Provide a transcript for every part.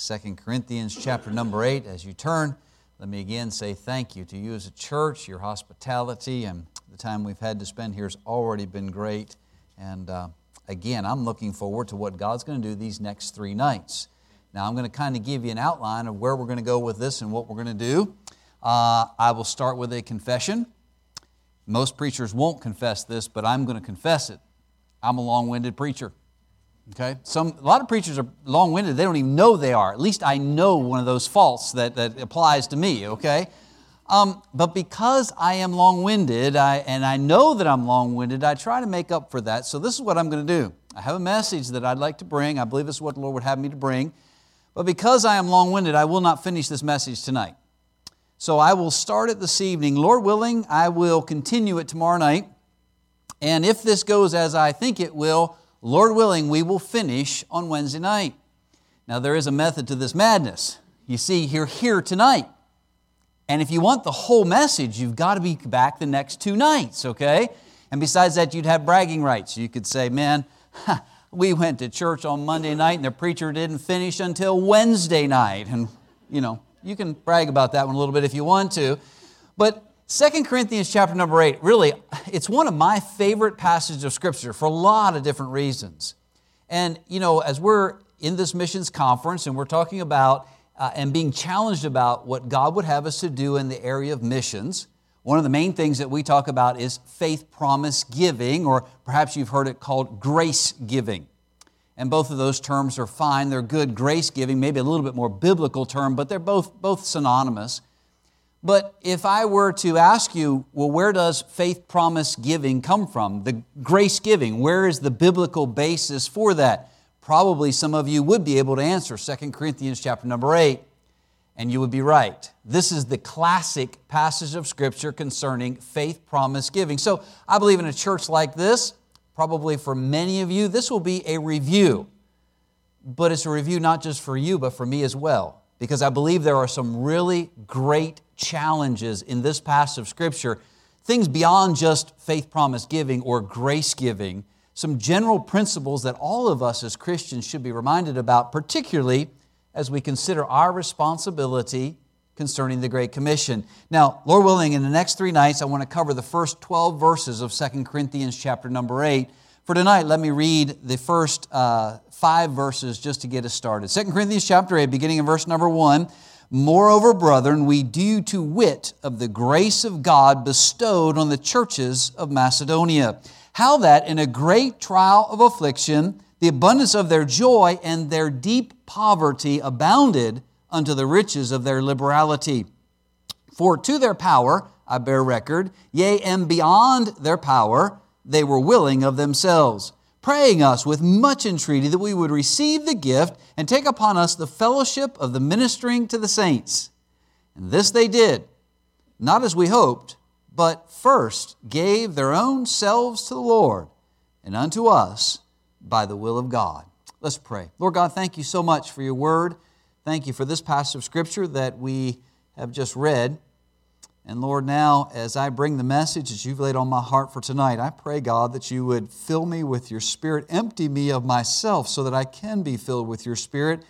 2 Corinthians chapter number 8. As you turn, let me again say thank you to you as a church. Your hospitality and the time we've had to spend here has already been great. And again, I'm looking forward to what God's going to do these next three nights. Now, I'm going to kind of give you an outline of where we're going to go with this and what we're going to do. I will start with a confession. Most preachers won't confess this, but I'm going to confess it. I'm a long-winded preacher. Okay, a lot of preachers are long-winded. They don't even know they are. At least I know one of those faults that applies to me, okay? But because I am long-winded, and I know that I'm long-winded, I try to make up for that. So this is what I'm going to do. I have a message that I'd like to bring. I believe it's what the Lord would have me to bring. But because I am long-winded, I will not finish this message tonight. So I will start it this evening. Lord willing, I will continue it tomorrow night. And if this goes as I think it will, Lord willing, we will finish on Wednesday night. Now, there is a method to this madness. You see, you're here tonight. And if you want the whole message, you've got to be back the next two nights, okay? And besides that, you'd have bragging rights. You could say, man, we went to church on Monday night and the preacher didn't finish until Wednesday night. And, you know, you can brag about that one a little bit if you want to. But 2 Corinthians chapter number 8, really, it's one of my favorite passages of Scripture for a lot of different reasons. And, you know, as we're in this missions conference and we're talking about and being challenged about what God would have us to do in the area of missions, one of the main things that we talk about is faith promise giving, or perhaps you've heard it called grace giving. And both of those terms are fine. They're good. Grace giving, maybe a little bit more biblical term, but they're both synonymous. But if I were to ask you, well, where does faith promise giving come from? The grace giving, where is the biblical basis for that? Probably some of you would be able to answer 2 Corinthians chapter number 8, and you would be right. This is the classic passage of Scripture concerning faith promise giving. So I believe in a church like this, probably for many of you, this will be a review. But it's a review not just for you, but for me as well, because I believe there are some really great challenges in this passage of Scripture, things beyond just faith promise giving or grace giving, some general principles that all of us as Christians should be reminded about, particularly as we consider our responsibility concerning the Great Commission. Now, Lord willing, in the next three nights, I want to cover the first 12 verses of 2 Corinthians chapter number 8. For tonight, let me read the first 5 verses just to get us started. 2 Corinthians chapter 8, beginning in verse number 1, "Moreover, brethren, we do to wit of the grace of God bestowed on the churches of Macedonia, how that in a great trial of affliction, the abundance of their joy and their deep poverty abounded unto the riches of their liberality. For to their power I bear record, yea, and beyond their power they were willing of themselves, praying us with much entreaty that we would receive the gift and take upon us the fellowship of the ministering to the saints. And this they did, not as we hoped, but first gave their own selves to the Lord and unto us by the will of God." Let's pray. Lord God, thank you so much for your word. Thank you for this passage of Scripture that we have just read. And Lord, now as I bring the message that you've laid on my heart for tonight, I pray, God, that you would fill me with your Spirit, empty me of myself so that I can be filled with your Spirit.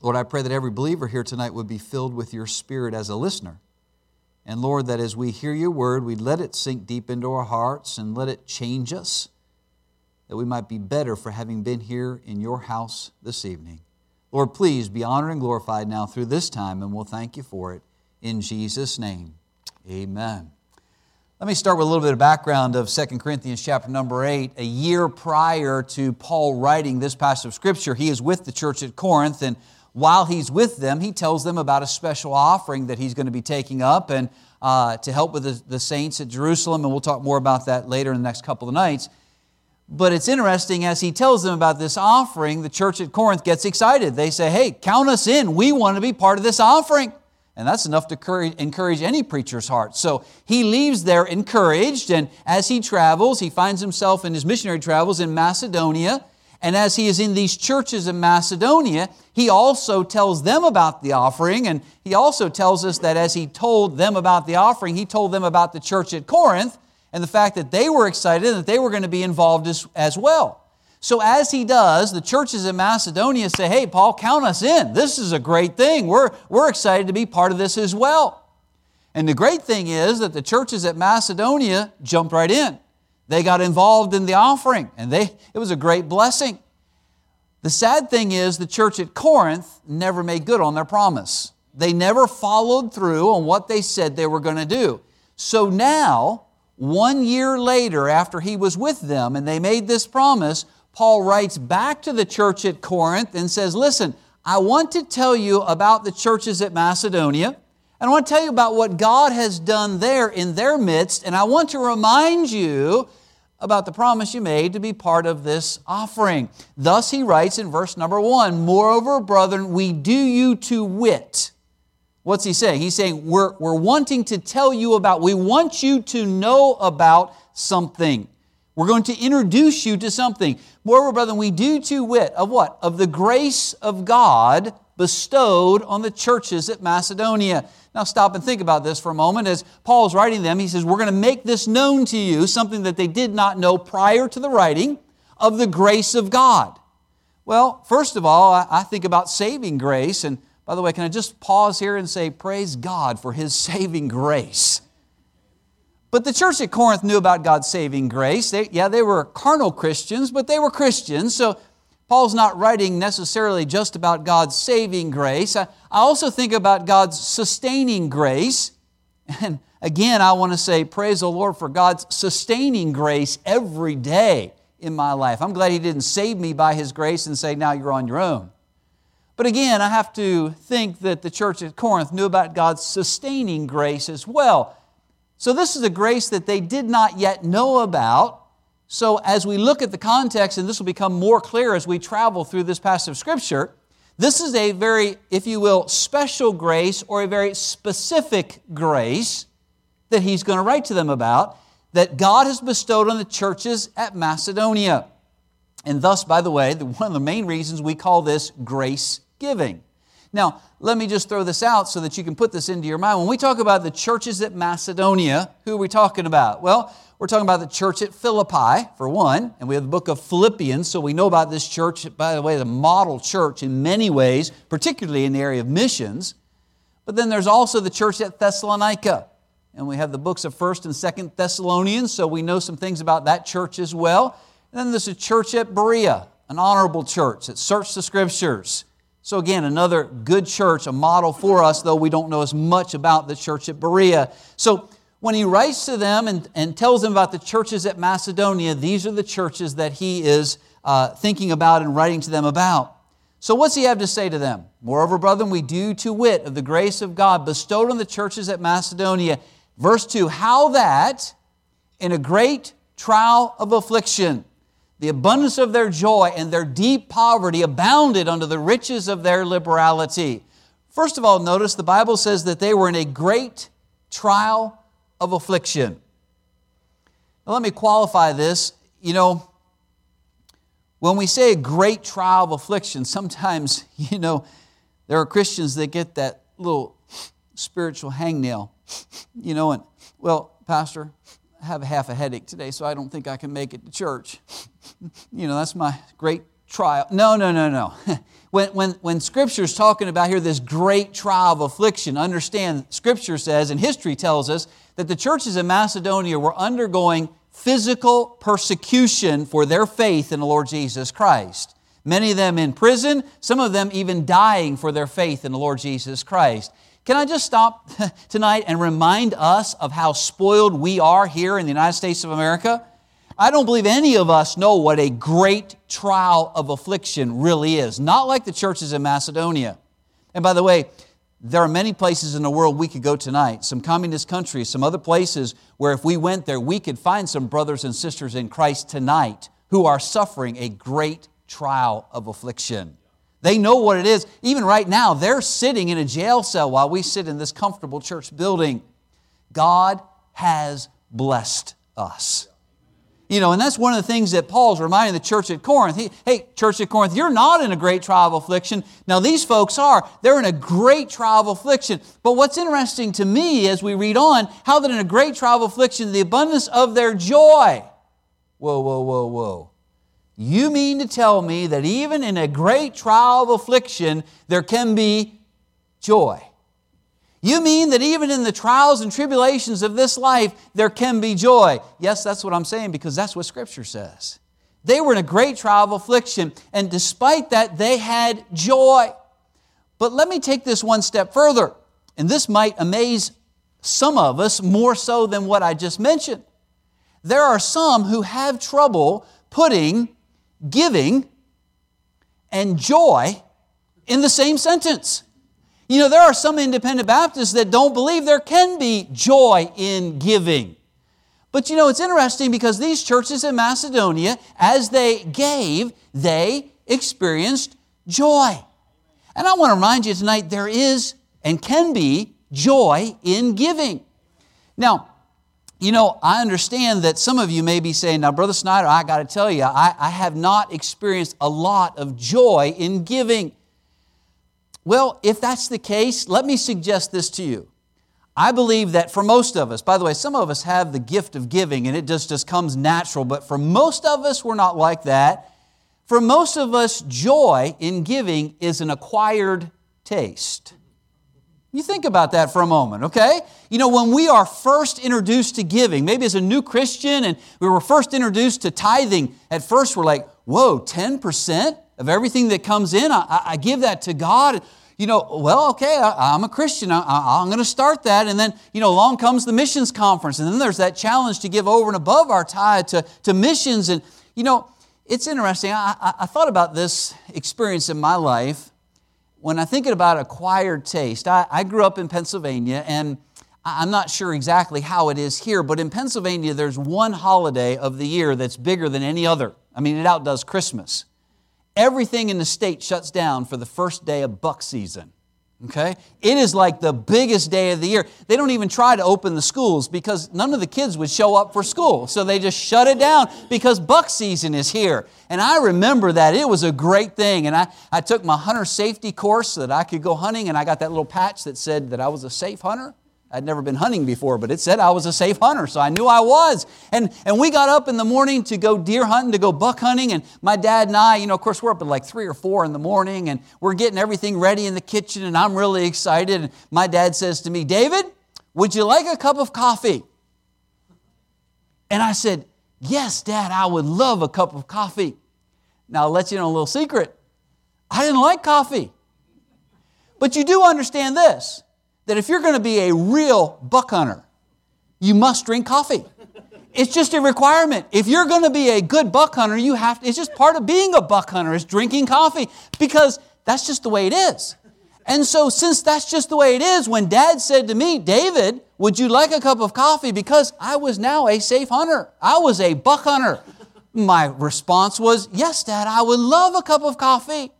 Lord, I pray that every believer here tonight would be filled with your Spirit as a listener. And Lord, that as we hear your word, we'd let it sink deep into our hearts and let it change us, that we might be better for having been here in your house this evening. Lord, please be honored and glorified now through this time, and we'll thank you for it. In Jesus' name, amen. Let me start with a little bit of background of 2 Corinthians chapter number 8. A year prior to Paul writing this passage of Scripture, he is with the church at Corinth, and while he's with them, he tells them about a special offering that he's going to be taking up and to help with the saints at Jerusalem, and we'll talk more about that later in the next couple of nights. But it's interesting, as he tells them about this offering, the church at Corinth gets excited. They say, hey, count us in. We want to be part of this offering. And that's enough to encourage any preacher's heart. So he leaves there encouraged, and as he travels, he finds himself in his missionary travels in Macedonia. And as he is in these churches in Macedonia, he also tells them about the offering, and he also tells us that as he told them about the offering, he told them about the church at Corinth and the fact that they were excited and that they were going to be involved as well. So as he does, the churches in Macedonia say, hey, Paul, count us in. This is a great thing. We're excited to be part of this as well. And the great thing is that the churches at Macedonia jumped right in. They got involved in the offering, and it was a great blessing. The sad thing is the church at Corinth never made good on their promise. They never followed through on what they said they were going to do. So now, 1 year later, after he was with them and they made this promise, Paul writes back to the church at Corinth and says, listen, I want to tell you about the churches at Macedonia, and I want to tell you about what God has done there in their midst, and I want to remind you about the promise you made to be part of this offering. Thus he writes in verse number 1, moreover, brethren, we do you to wit. What's he saying? He's saying, we're wanting to tell you about, we want you to know about something. We're going to introduce you to something. Moreover, brethren, we do to wit, of what? Of the grace of God bestowed on the churches at Macedonia. Now stop and think about this for a moment. As Paul's writing them, he says, we're going to make this known to you, something that they did not know prior to the writing, of the grace of God. Well, first of all, I think about saving grace, and by the way, can I just pause here and say, praise God for His saving grace. But the church at Corinth knew about God's saving grace. They were carnal Christians, but they were Christians. So Paul's not writing necessarily just about God's saving grace. I also think about God's sustaining grace. And again, I want to say, praise the Lord for God's sustaining grace every day in my life. I'm glad He didn't save me by His grace and say, now you're on your own. But again, I have to think that the church at Corinth knew about God's sustaining grace as well. So this is a grace that they did not yet know about. So as we look at the context, and this will become more clear as we travel through this passage of Scripture, this is a very, if you will, special grace or a very specific grace that he's going to write to them about that God has bestowed on the churches at Macedonia. And thus, by the way, one of the main reasons we call this grace giving. Now, let me just throw this out so that you can put this into your mind. When we talk about the churches at Macedonia, who are we talking about? Well, we're talking about the church at Philippi, for one, and we have the book of Philippians, so we know about this church, by the way, the model church in many ways, particularly in the area of missions. But then there's also the church at Thessalonica, and we have the books of 1 and 2 Thessalonians, so we know some things about that church as well. And then there's a church at Berea, an honorable church that searched the Scriptures. So again, another good church, a model for us, though we don't know as much about the church at Berea. So when he writes to them and tells them about the churches at Macedonia, these are the churches that he is thinking about and writing to them about. So what's he have to say to them? Moreover, brethren, we do to wit of the grace of God bestowed on the churches at Macedonia. Verse 2, how that in a great trial of affliction, the abundance of their joy and their deep poverty abounded unto the riches of their liberality. First of all, notice the Bible says that they were in a great trial of affliction. Now let me qualify this. You know, when we say a great trial of affliction, sometimes, you know, there are Christians that get that little spiritual hangnail, you know, and, well, Pastor, I have half a headache today, so I don't think I can make it to church. You know, that's my great trial. No. When Scripture's talking about here this great trial of affliction, understand Scripture says and history tells us that the churches in Macedonia were undergoing physical persecution for their faith in the Lord Jesus Christ. Many of them in prison, some of them even dying for their faith in the Lord Jesus Christ. Can I just stop tonight and remind us of how spoiled we are here in the United States of America? I don't believe any of us know what a great trial of affliction really is, not like the churches in Macedonia. And by the way, there are many places in the world we could go tonight, some communist countries, some other places where if we went there, we could find some brothers and sisters in Christ tonight who are suffering a great trial of affliction. They know what it is. Even right now, they're sitting in a jail cell while we sit in this comfortable church building. God has blessed us. You know, and that's one of the things that Paul's reminding the church at Corinth. Hey, church at Corinth, you're not in a great trial of affliction. Now, these folks are. They're in a great trial of affliction. But what's interesting to me as we read on, how that in a great trial of affliction, the abundance of their joy. Whoa. You mean to tell me that even in a great trial of affliction, there can be joy? You mean that even in the trials and tribulations of this life, there can be joy? Yes, that's what I'm saying, because that's what Scripture says. They were in a great trial of affliction, and despite that, they had joy. But let me take this one step further, and this might amaze some of us more so than what I just mentioned. There are some who have trouble putting giving and joy in the same sentence. You know, there are some independent Baptists that don't believe there can be joy in giving. But you know, it's interesting because these churches in Macedonia, as they gave, they experienced joy. And I want to remind you tonight, there is and can be joy in giving. Now, you know, I understand that some of you may be saying, now, Brother Snyder, I got to tell you, I have not experienced a lot of joy in giving. Well, if that's the case, let me suggest this to you. I believe that for most of us, by the way, some of us have the gift of giving and it just comes natural, but for most of us, we're not like that. For most of us, joy in giving is an acquired taste. You think about that for a moment, okay? You know, when we are first introduced to giving, maybe as a new Christian and we were first introduced to tithing, at first we're like, whoa, 10%? Of everything that comes in, I give that to God. You know, well, okay, I'm a Christian. I'm going to start that. And then, you know, along comes the missions conference. And then there's that challenge to give over and above our tithe to missions. And, you know, it's interesting. I thought about this experience in my life. When I'm thinking about acquired taste, I grew up in Pennsylvania, and I'm not sure exactly how it is here, but in Pennsylvania, there's one holiday of the year that's bigger than any other. I mean, it outdoes Christmas. Everything in the state shuts down for the first day of buck season, okay? It is like the biggest day of the year. They don't even try to open the schools because none of the kids would show up for school. So they just shut it down because buck season is here. And I remember that. It was a great thing. And I took my hunter safety course so that I could go hunting, and I got that little patch that said that I was a safe hunter. I'd never been hunting before, but it said I was a safe hunter, so I knew I was. And we got up in the morning to go deer hunting, to go buck hunting, and my dad and I, you know, of course, we're up at like 3 or 4 in the morning, and we're getting everything ready in the kitchen, and I'm really excited. And my dad says to me, David, would you like a cup of coffee? And I said, yes, Dad, I would love a cup of coffee. Now, I'll let you know a little secret. I didn't like coffee. But you do understand this, that if you're going to be a real buck hunter, you must drink coffee. It's just a requirement. If you're going to be a good buck hunter, you have to. It's just part of being a buck hunter is drinking coffee, because that's just the way it is. And so since that's just the way it is, when Dad said to me, David, would you like a cup of coffee? Because I was now a safe hunter. I was a buck hunter. My response was, yes, Dad, I would love a cup of coffee.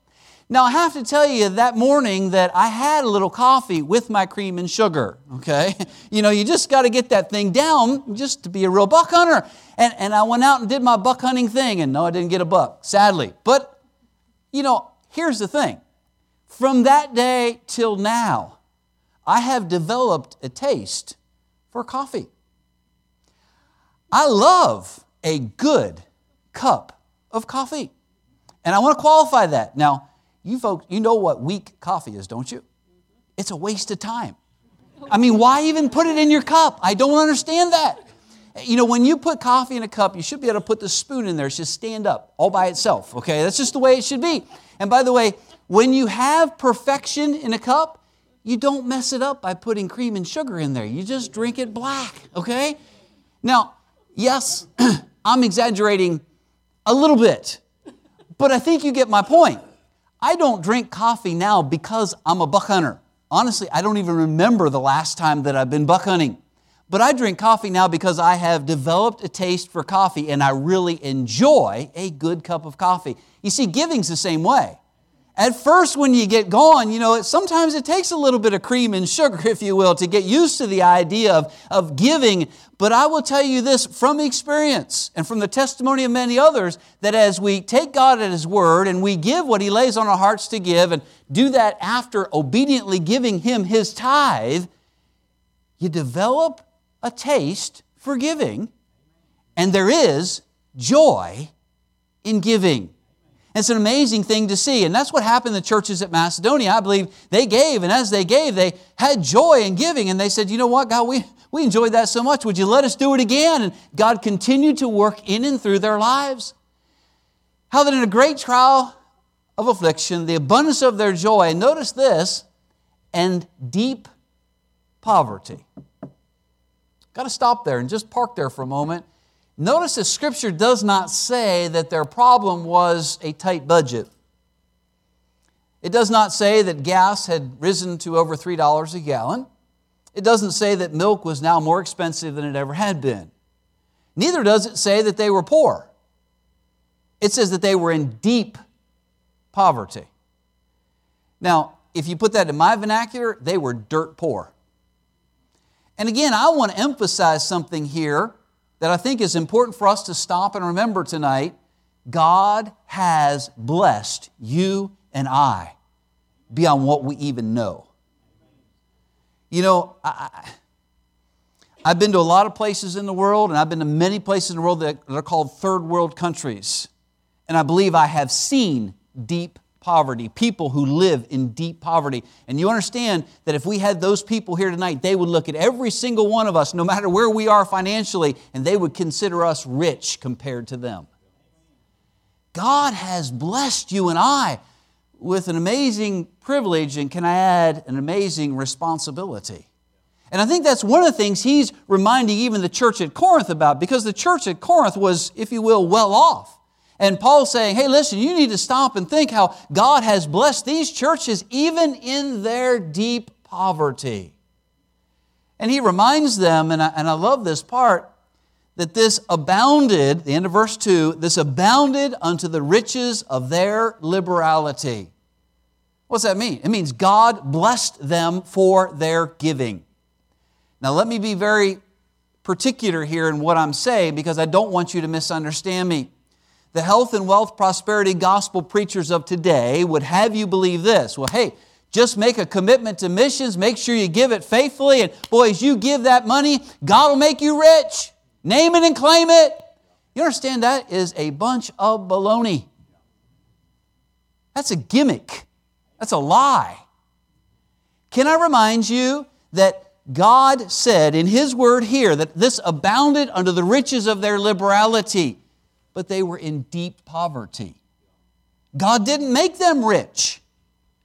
Now, I have to tell you that morning that I had a little coffee with my cream and sugar, okay? You know, you just got to get that thing down just to be a real buck hunter. And I went out and did my buck hunting thing, and no, I didn't get a buck, sadly. But, you know, here's the thing. From that day till now, I have developed a taste for coffee. I love a good cup of coffee. And I want to qualify that. Now, you folks, you know what weak coffee is, don't you? It's a waste of time. I mean, why even put it in your cup? I don't understand that. You know, when you put coffee in a cup, you should be able to put the spoon in there. It should stand up all by itself, okay? That's just the way it should be. And by the way, when you have perfection in a cup, you don't mess it up by putting cream and sugar in there. You just drink it black, okay? Now, yes, I'm exaggerating a little bit, but I think you get my point. I don't drink coffee now because I'm a buck hunter. Honestly, I don't even remember the last time that I've been buck hunting. But I drink coffee now because I have developed a taste for coffee, and I really enjoy a good cup of coffee. You see, giving's the same way. At first, when you get going, you know, sometimes it takes a little bit of cream and sugar, if you will, to get used to the idea of giving. But I will tell you this from experience and from the testimony of many others, that as we take God at His word and we give what He lays on our hearts to give, and do that after obediently giving Him His tithe, you develop a taste for giving, and there is joy in giving. It's an amazing thing to see. And that's what happened in the churches at Macedonia. I believe they gave, and as they gave, they had joy in giving. And they said, you know what, God, we enjoyed that so much. Would you let us do it again? And God continued to work in and through their lives. How that in a great trial of affliction, the abundance of their joy, and notice this, and deep poverty. Got to stop there and just park there for a moment. Notice that Scripture does not say that their problem was a tight budget. It does not say that gas had risen to over $3 a gallon. It doesn't say that milk was now more expensive than it ever had been. Neither does it say that they were poor. It says that they were in deep poverty. Now, if you put that in my vernacular, they were dirt poor. And again, I want to emphasize something here that I think is important for us to stop and remember tonight. God has blessed you and I beyond what we even know. You know, I've been to a lot of places in the world, and I've been to many places in the world that are called third world countries. And I believe I have seen deep poverty, people who live in deep poverty. And you understand that if we had those people here tonight, they would look at every single one of us, no matter where we are financially, and they would consider us rich compared to them. God has blessed you and I with an amazing privilege, and can I add, an amazing responsibility. And I think that's one of the things he's reminding even the church at Corinth about, because the church at Corinth was, if you will, well off. And Paul's saying, hey, listen, you need to stop and think how God has blessed these churches even in their deep poverty. And he reminds them, and I love this part, that this abounded, the end of verse 2, this abounded unto the riches of their liberality. What's that mean? It means God blessed them for their giving. Now, let me be very particular here in what I'm saying, because I don't want you to misunderstand me. The health and wealth prosperity gospel preachers of today would have you believe this. Well, hey, just make a commitment to missions. Make sure you give it faithfully. And boy, as you give that money, God will make you rich. Name it and claim it. You understand that is a bunch of baloney. That's a gimmick. That's a lie. Can I remind you that God said in His Word here that this abounded under the riches of their liberality, but they were in deep poverty. God didn't make them rich.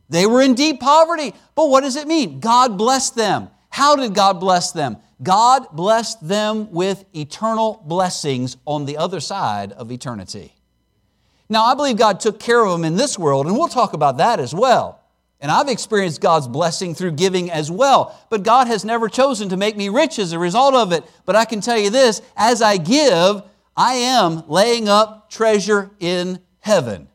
They were in deep poverty. But what does it mean? God blessed them. How did God bless them? God blessed them with eternal blessings on the other side of eternity. Now, I believe God took care of them in this world, and we'll talk about that as well. And I've experienced God's blessing through giving as well. But God has never chosen to make me rich as a result of it. But I can tell you this, as I give, I am laying up treasure in heaven.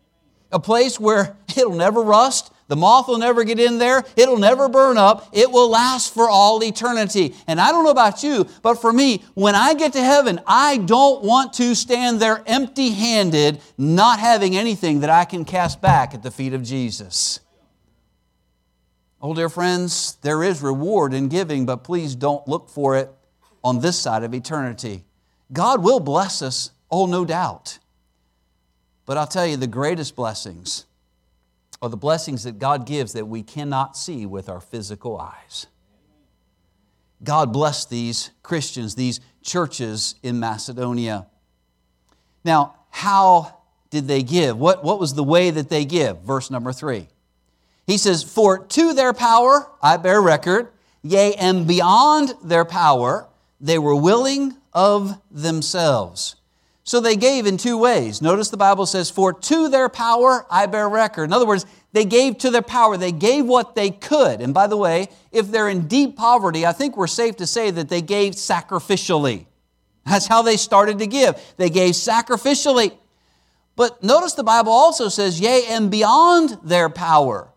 A place where it'll never rust, the moth will never get in there, it'll never burn up, it will last for all eternity. And I don't know about you, but for me, when I get to heaven, I don't want to stand there empty-handed, not having anything that I can cast back at the feet of Jesus. Oh, dear friends, there is reward in giving, but please don't look for it on this side of eternity. God will bless us, oh, no doubt. But I'll tell you, the greatest blessings are the blessings that God gives that we cannot see with our physical eyes. God blessed these Christians, these churches in Macedonia. Now, how did they give? What was the way that they give? Verse number 3. He says, for to their power I bear record, yea, and beyond their power they were willing of themselves. So they gave in two ways. Notice the Bible says, for to their power I bear record. In other words, they gave to their power. They gave what they could. And by the way, if they're in deep poverty, I think we're safe to say that they gave sacrificially. That's how they started to give. They gave sacrificially. But notice the Bible also says, yea, and beyond their power.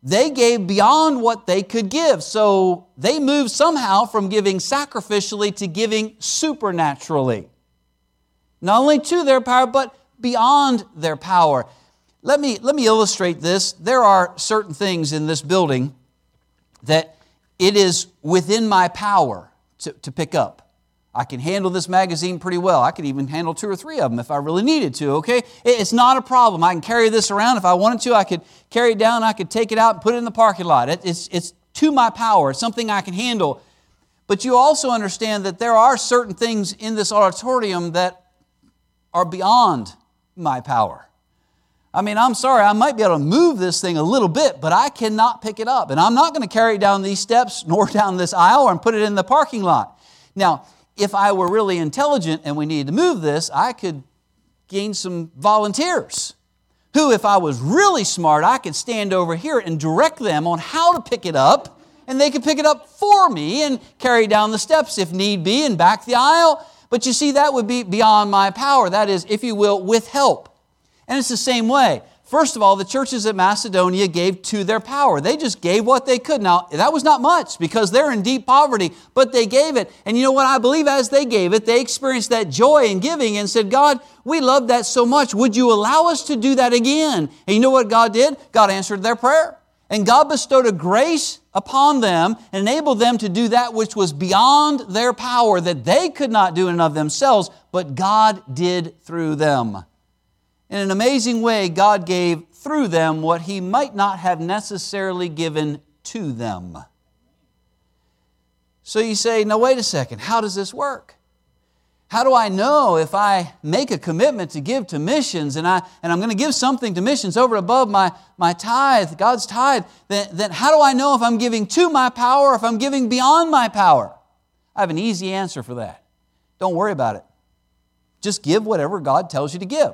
They gave beyond what they could give. So they moved somehow from giving sacrificially to giving supernaturally. Not only to their power, but beyond their power. Let me illustrate this. There are certain things in this building that it is within my power to pick up. I can handle this magazine pretty well. I could even handle 2 or 3 of them if I really needed to, okay? It's not a problem. I can carry this around. If I wanted to, I could carry it down. I could take it out and put it in the parking lot. It's to my power. It's something I can handle. But you also understand that there are certain things in this auditorium that are beyond my power. I mean, I'm sorry, I might be able to move this thing a little bit, but I cannot pick it up. And I'm not going to carry it down these steps nor down this aisle and put it in the parking lot. Now, if I were really intelligent and we needed to move this, I could gain some volunteers who, if I was really smart, I could stand over here and direct them on how to pick it up, and they could pick it up for me and carry down the steps if need be and back the aisle. But you see, that would be beyond my power. That is, if you will, with help. And it's the same way. First of all, the churches at Macedonia gave to their power. They just gave what they could. Now, that was not much because they're in deep poverty, but they gave it. And you know what? I believe as they gave it, they experienced that joy in giving and said, God, we love that so much. Would you allow us to do that again? And you know what God did? God answered their prayer. And God bestowed a grace upon them and enabled them to do that which was beyond their power that they could not do in and of themselves, but God did through them. In an amazing way, God gave through them what He might not have necessarily given to them. So you say, now wait a second, how does this work? How do I know if I make a commitment to give to missions and I'm going to give something to missions over and above my tithe, God's tithe, then how do I know if I'm giving to my power or if I'm giving beyond my power? I have an easy answer for that. Don't worry about it. Just give whatever God tells you to give.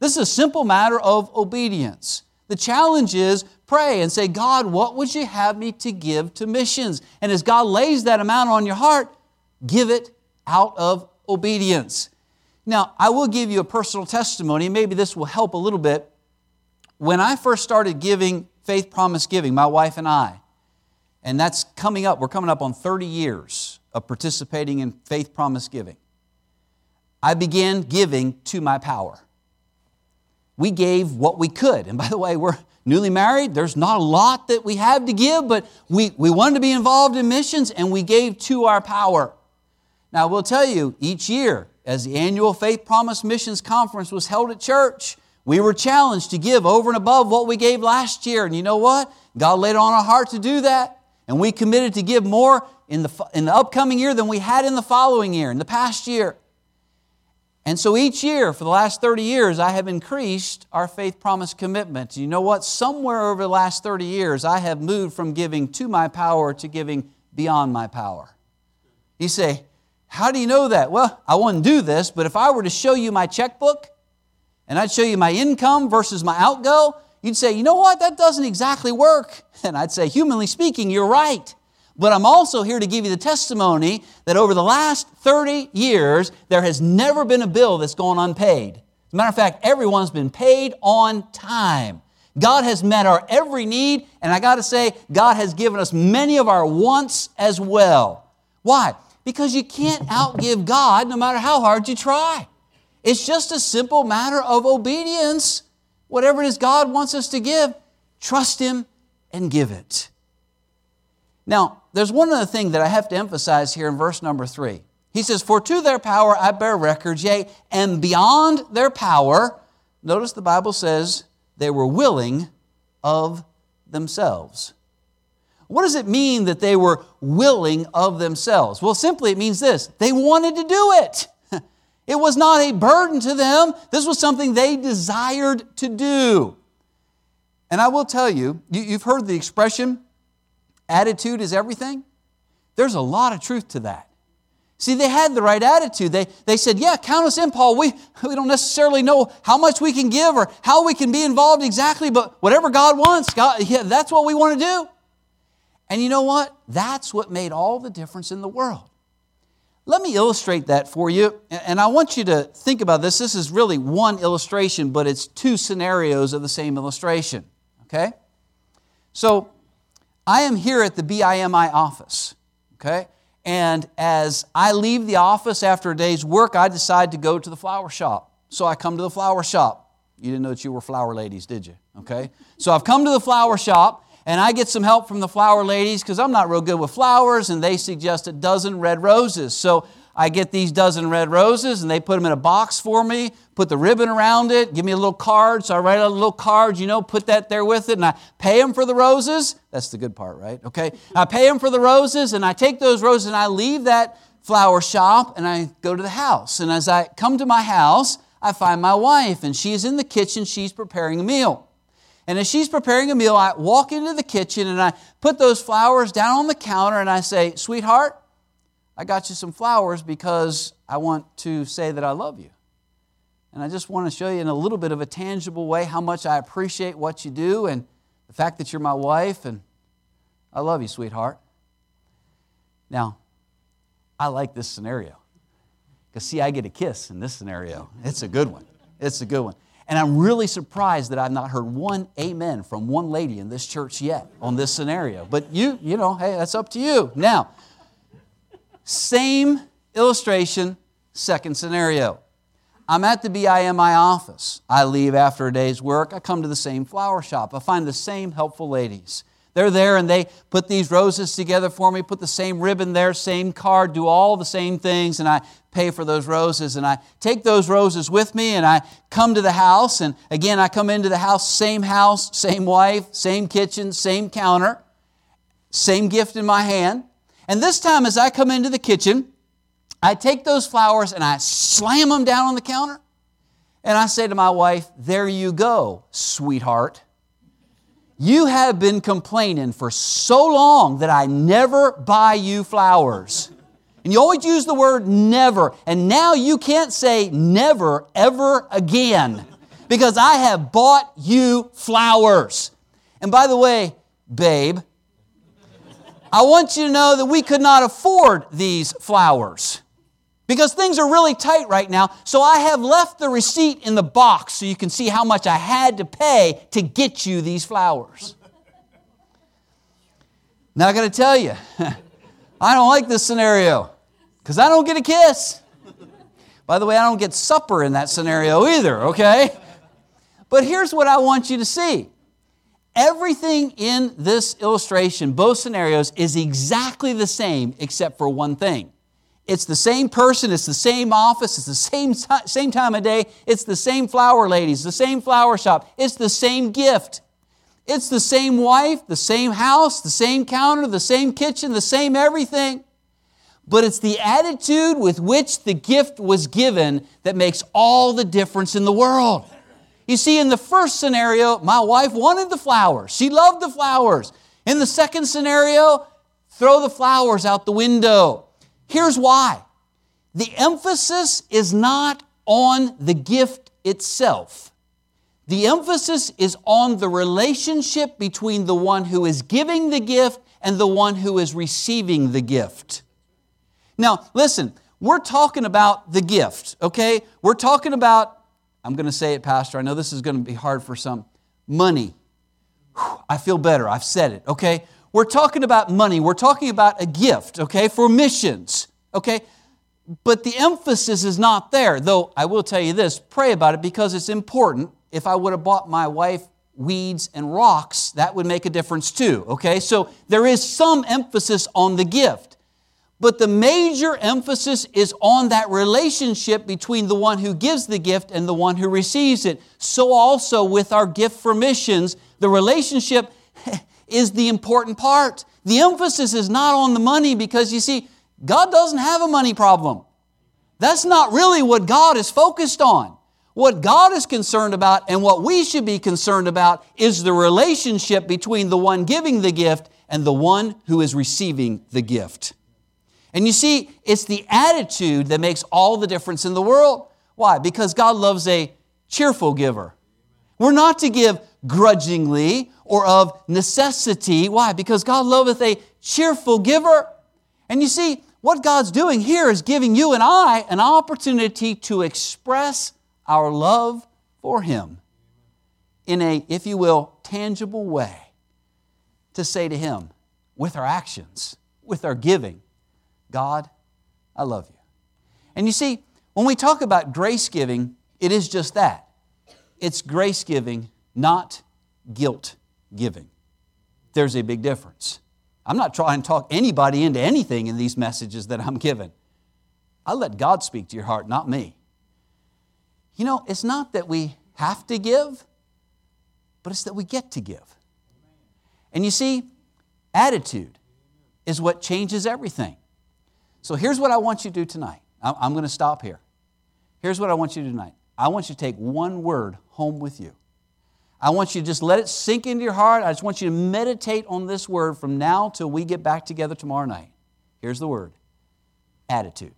This is a simple matter of obedience. The challenge is pray and say, God, what would you have me to give to missions? And as God lays that amount on your heart, give it out of obedience. Now, I will give you a personal testimony, and maybe this will help a little bit. When I first started giving Faith Promise Giving, my wife and that's coming up, we're coming up on 30 years of participating in Faith Promise Giving, I began giving to my power. We gave what we could. And by the way, we're newly married. There's not a lot that we have to give, but we wanted to be involved in missions and we gave to our power. Now, I will tell you, each year, as the annual Faith Promise Missions Conference was held at church, we were challenged to give over and above what we gave last year. And you know what? God laid on our heart to do that. And we committed to give more in the upcoming year than we had in the following year, in the past year. And so each year for the last 30 years, I have increased our faith promise commitment. You know what? Somewhere over the last 30 years, I have moved from giving to my power to giving beyond my power. You say, how do you know that? Well, I wouldn't do this, but if I were to show you my checkbook and I'd show you my income versus my outgo, you'd say, you know what? That doesn't exactly work. And I'd say, humanly speaking, you're right. But I'm also here to give you the testimony that over the last 30 years, there has never been a bill that's gone unpaid. As a matter of fact, everyone's been paid on time. God has met our every need, and I got to say, God has given us many of our wants as well. Why? Because you can't outgive God no matter how hard you try. It's just a simple matter of obedience. Whatever it is God wants us to give, trust Him and give it. Now, there's one other thing that I have to emphasize here in verse number 3. He says, for to their power I bear record, yea, and beyond their power, notice the Bible says, they were willing of themselves. What does it mean that they were willing of themselves? Well, simply it means this, they wanted to do it. It was not a burden to them. This was something they desired to do. And I will tell you, you've heard the expression, attitude is everything. There's a lot of truth to that. See, they had the right attitude. They said, yeah, count us in, Paul. We don't necessarily know how much we can give or how we can be involved exactly, but whatever God wants, that's what we want to do. And you know what? That's what made all the difference in the world. Let me illustrate that for you, and I want you to think about this. This is really one illustration, but it's 2 scenarios of the same illustration, okay? So, I am here at the BIMI office, okay? And as I leave the office after a day's work, I decide to go to the flower shop. So I come to the flower shop. You didn't know that you were flower ladies, did you? Okay? So I've come to the flower shop, and I get some help from the flower ladies because I'm not real good with flowers, and they suggest a dozen red roses. So I get these dozen red roses and they put them in a box for me, put the ribbon around it, give me a little card. So I write out a little card, you know, put that there with it, and I pay them for the roses. That's the good part, right? Okay. I pay them for the roses, and I take those roses and I leave that flower shop and I go to the house. And as I come to my house, I find my wife, and she is in the kitchen. She's preparing a meal. And as she's preparing a meal, I walk into the kitchen and I put those flowers down on the counter and I say, sweetheart, I got you some flowers because I want to say that I love you. And I just want to show you in a little bit of a tangible way how much I appreciate what you do and the fact that you're my wife, and I love you, sweetheart. Now, I like this scenario because, see, I get a kiss in this scenario. It's a good one. It's a good one. And I'm really surprised that I've not heard one amen from one lady in this church yet on this scenario. But you know, hey, that's up to you. Now, same illustration, second scenario. I'm at the BIMI office. I leave after a day's work. I come to the same flower shop. I find the same helpful ladies. They're there and they put these roses together for me, put the same ribbon there, same card, do all the same things, and I pay for those roses, and I take those roses with me and I come to the house, and again I come into the house, same wife, same kitchen, same counter, same gift in my hand. And this time as I come into the kitchen, I take those flowers and I slam them down on the counter and I say to my wife, there you go, sweetheart. You have been complaining for so long that I never buy you flowers. And you always use the word never. And now you can't say never ever again because I have bought you flowers. And by the way, babe, I want you to know that we could not afford these flowers because things are really tight right now. So I have left the receipt in the box so you can see how much I had to pay to get you these flowers. Now I got to tell you, I don't like this scenario because I don't get a kiss. By the way, I don't get supper in that scenario either, okay? But here's what I want you to see. Everything in this illustration, both scenarios, is exactly the same except for one thing. It's the same person, it's the same office, it's the same time of day, it's the same flower ladies, the same flower shop, it's the same gift. It's the same wife, the same house, the same counter, the same kitchen, the same everything. But it's the attitude with which the gift was given that makes all the difference in the world. You see, in the first scenario, my wife wanted the flowers. She loved the flowers. In the second scenario, throw the flowers out the window. Here's why. The emphasis is not on the gift itself. The emphasis is on the relationship between the one who is giving the gift and the one who is receiving the gift. Now, listen, we're talking about the gift, okay? We're talking about, I'm going to say it, Pastor, I know this is going to be hard for some, money. Whew, I feel better. I've said it, okay? We're talking about money. We're talking about a gift, okay, for missions, okay? But the emphasis is not there, though I will tell you this, pray about it because it's important. If I would have bought my wife weeds and rocks, that would make a difference too, okay? So there is some emphasis on the gift, but the major emphasis is on that relationship between the one who gives the gift and the one who receives it. So also with our gift for missions, the relationship is the important part. The emphasis is not on the money because, you see, God doesn't have a money problem. That's not really what God is focused on. What God is concerned about and what we should be concerned about is the relationship between the one giving the gift and the one who is receiving the gift. And you see, it's the attitude that makes all the difference in the world. Why? Because God loves a cheerful giver. We're not to give grudgingly or of necessity. Why? Because God loveth a cheerful giver. And you see, what God's doing here is giving you and I an opportunity to express our love for Him in a, if you will, tangible way, to say to Him with our actions, with our giving, God, I love you. And you see, when we talk about grace giving, it is just that. It's grace giving, not guilt giving. There's a big difference. I'm not trying to talk anybody into anything in these messages that I'm giving. I let God speak to your heart, not me. You know, it's not that we have to give, but it's that we get to give. And you see, attitude is what changes everything. So here's what I want you to do tonight. I'm going to stop here. Here's what I want you to do tonight. I want you to take one word home with you. I want you to just let it sink into your heart. I just want you to meditate on this word from now till we get back together tomorrow night. Here's the word: attitude.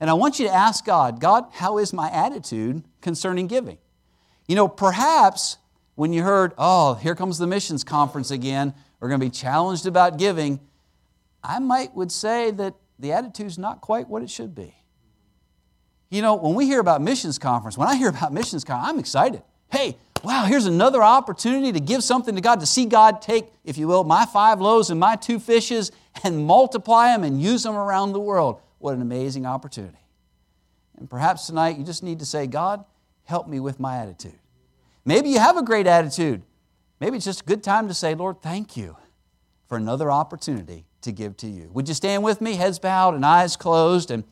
And I want you to ask God, God, how is my attitude concerning giving? You know, perhaps when you heard, oh, here comes the missions conference again, we're going to be challenged about giving, I would say that the attitude's not quite what it should be. You know, when we hear about missions conference, when I hear about missions conference, I'm excited. Hey, wow, here's another opportunity to give something to God, to see God take, if you will, my 5 loaves and my 2 fishes and multiply them and use them around the world. What an amazing opportunity. And perhaps tonight you just need to say, God, help me with my attitude. Maybe you have a great attitude. Maybe it's just a good time to say, Lord, thank you for another opportunity to give to you. Would you stand with me, heads bowed and eyes closed? And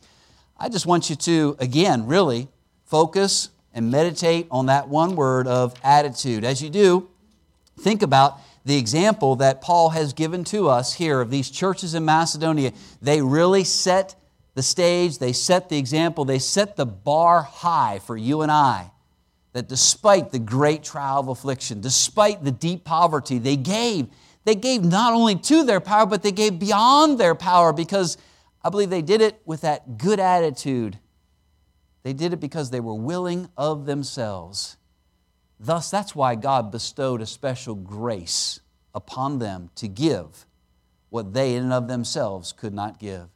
I just want you to, again, really focus and meditate on that one word of attitude. As you do, think about the example that Paul has given to us here of these churches in Macedonia. They really set the stage, they set the example, they set the bar high for you and I, that despite the great trial of affliction, despite the deep poverty, they gave not only to their power, but they gave beyond their power, because I believe they did it with that good attitude. They did it because they were willing of themselves. Thus, that's why God bestowed a special grace upon them to give what they in and of themselves could not give.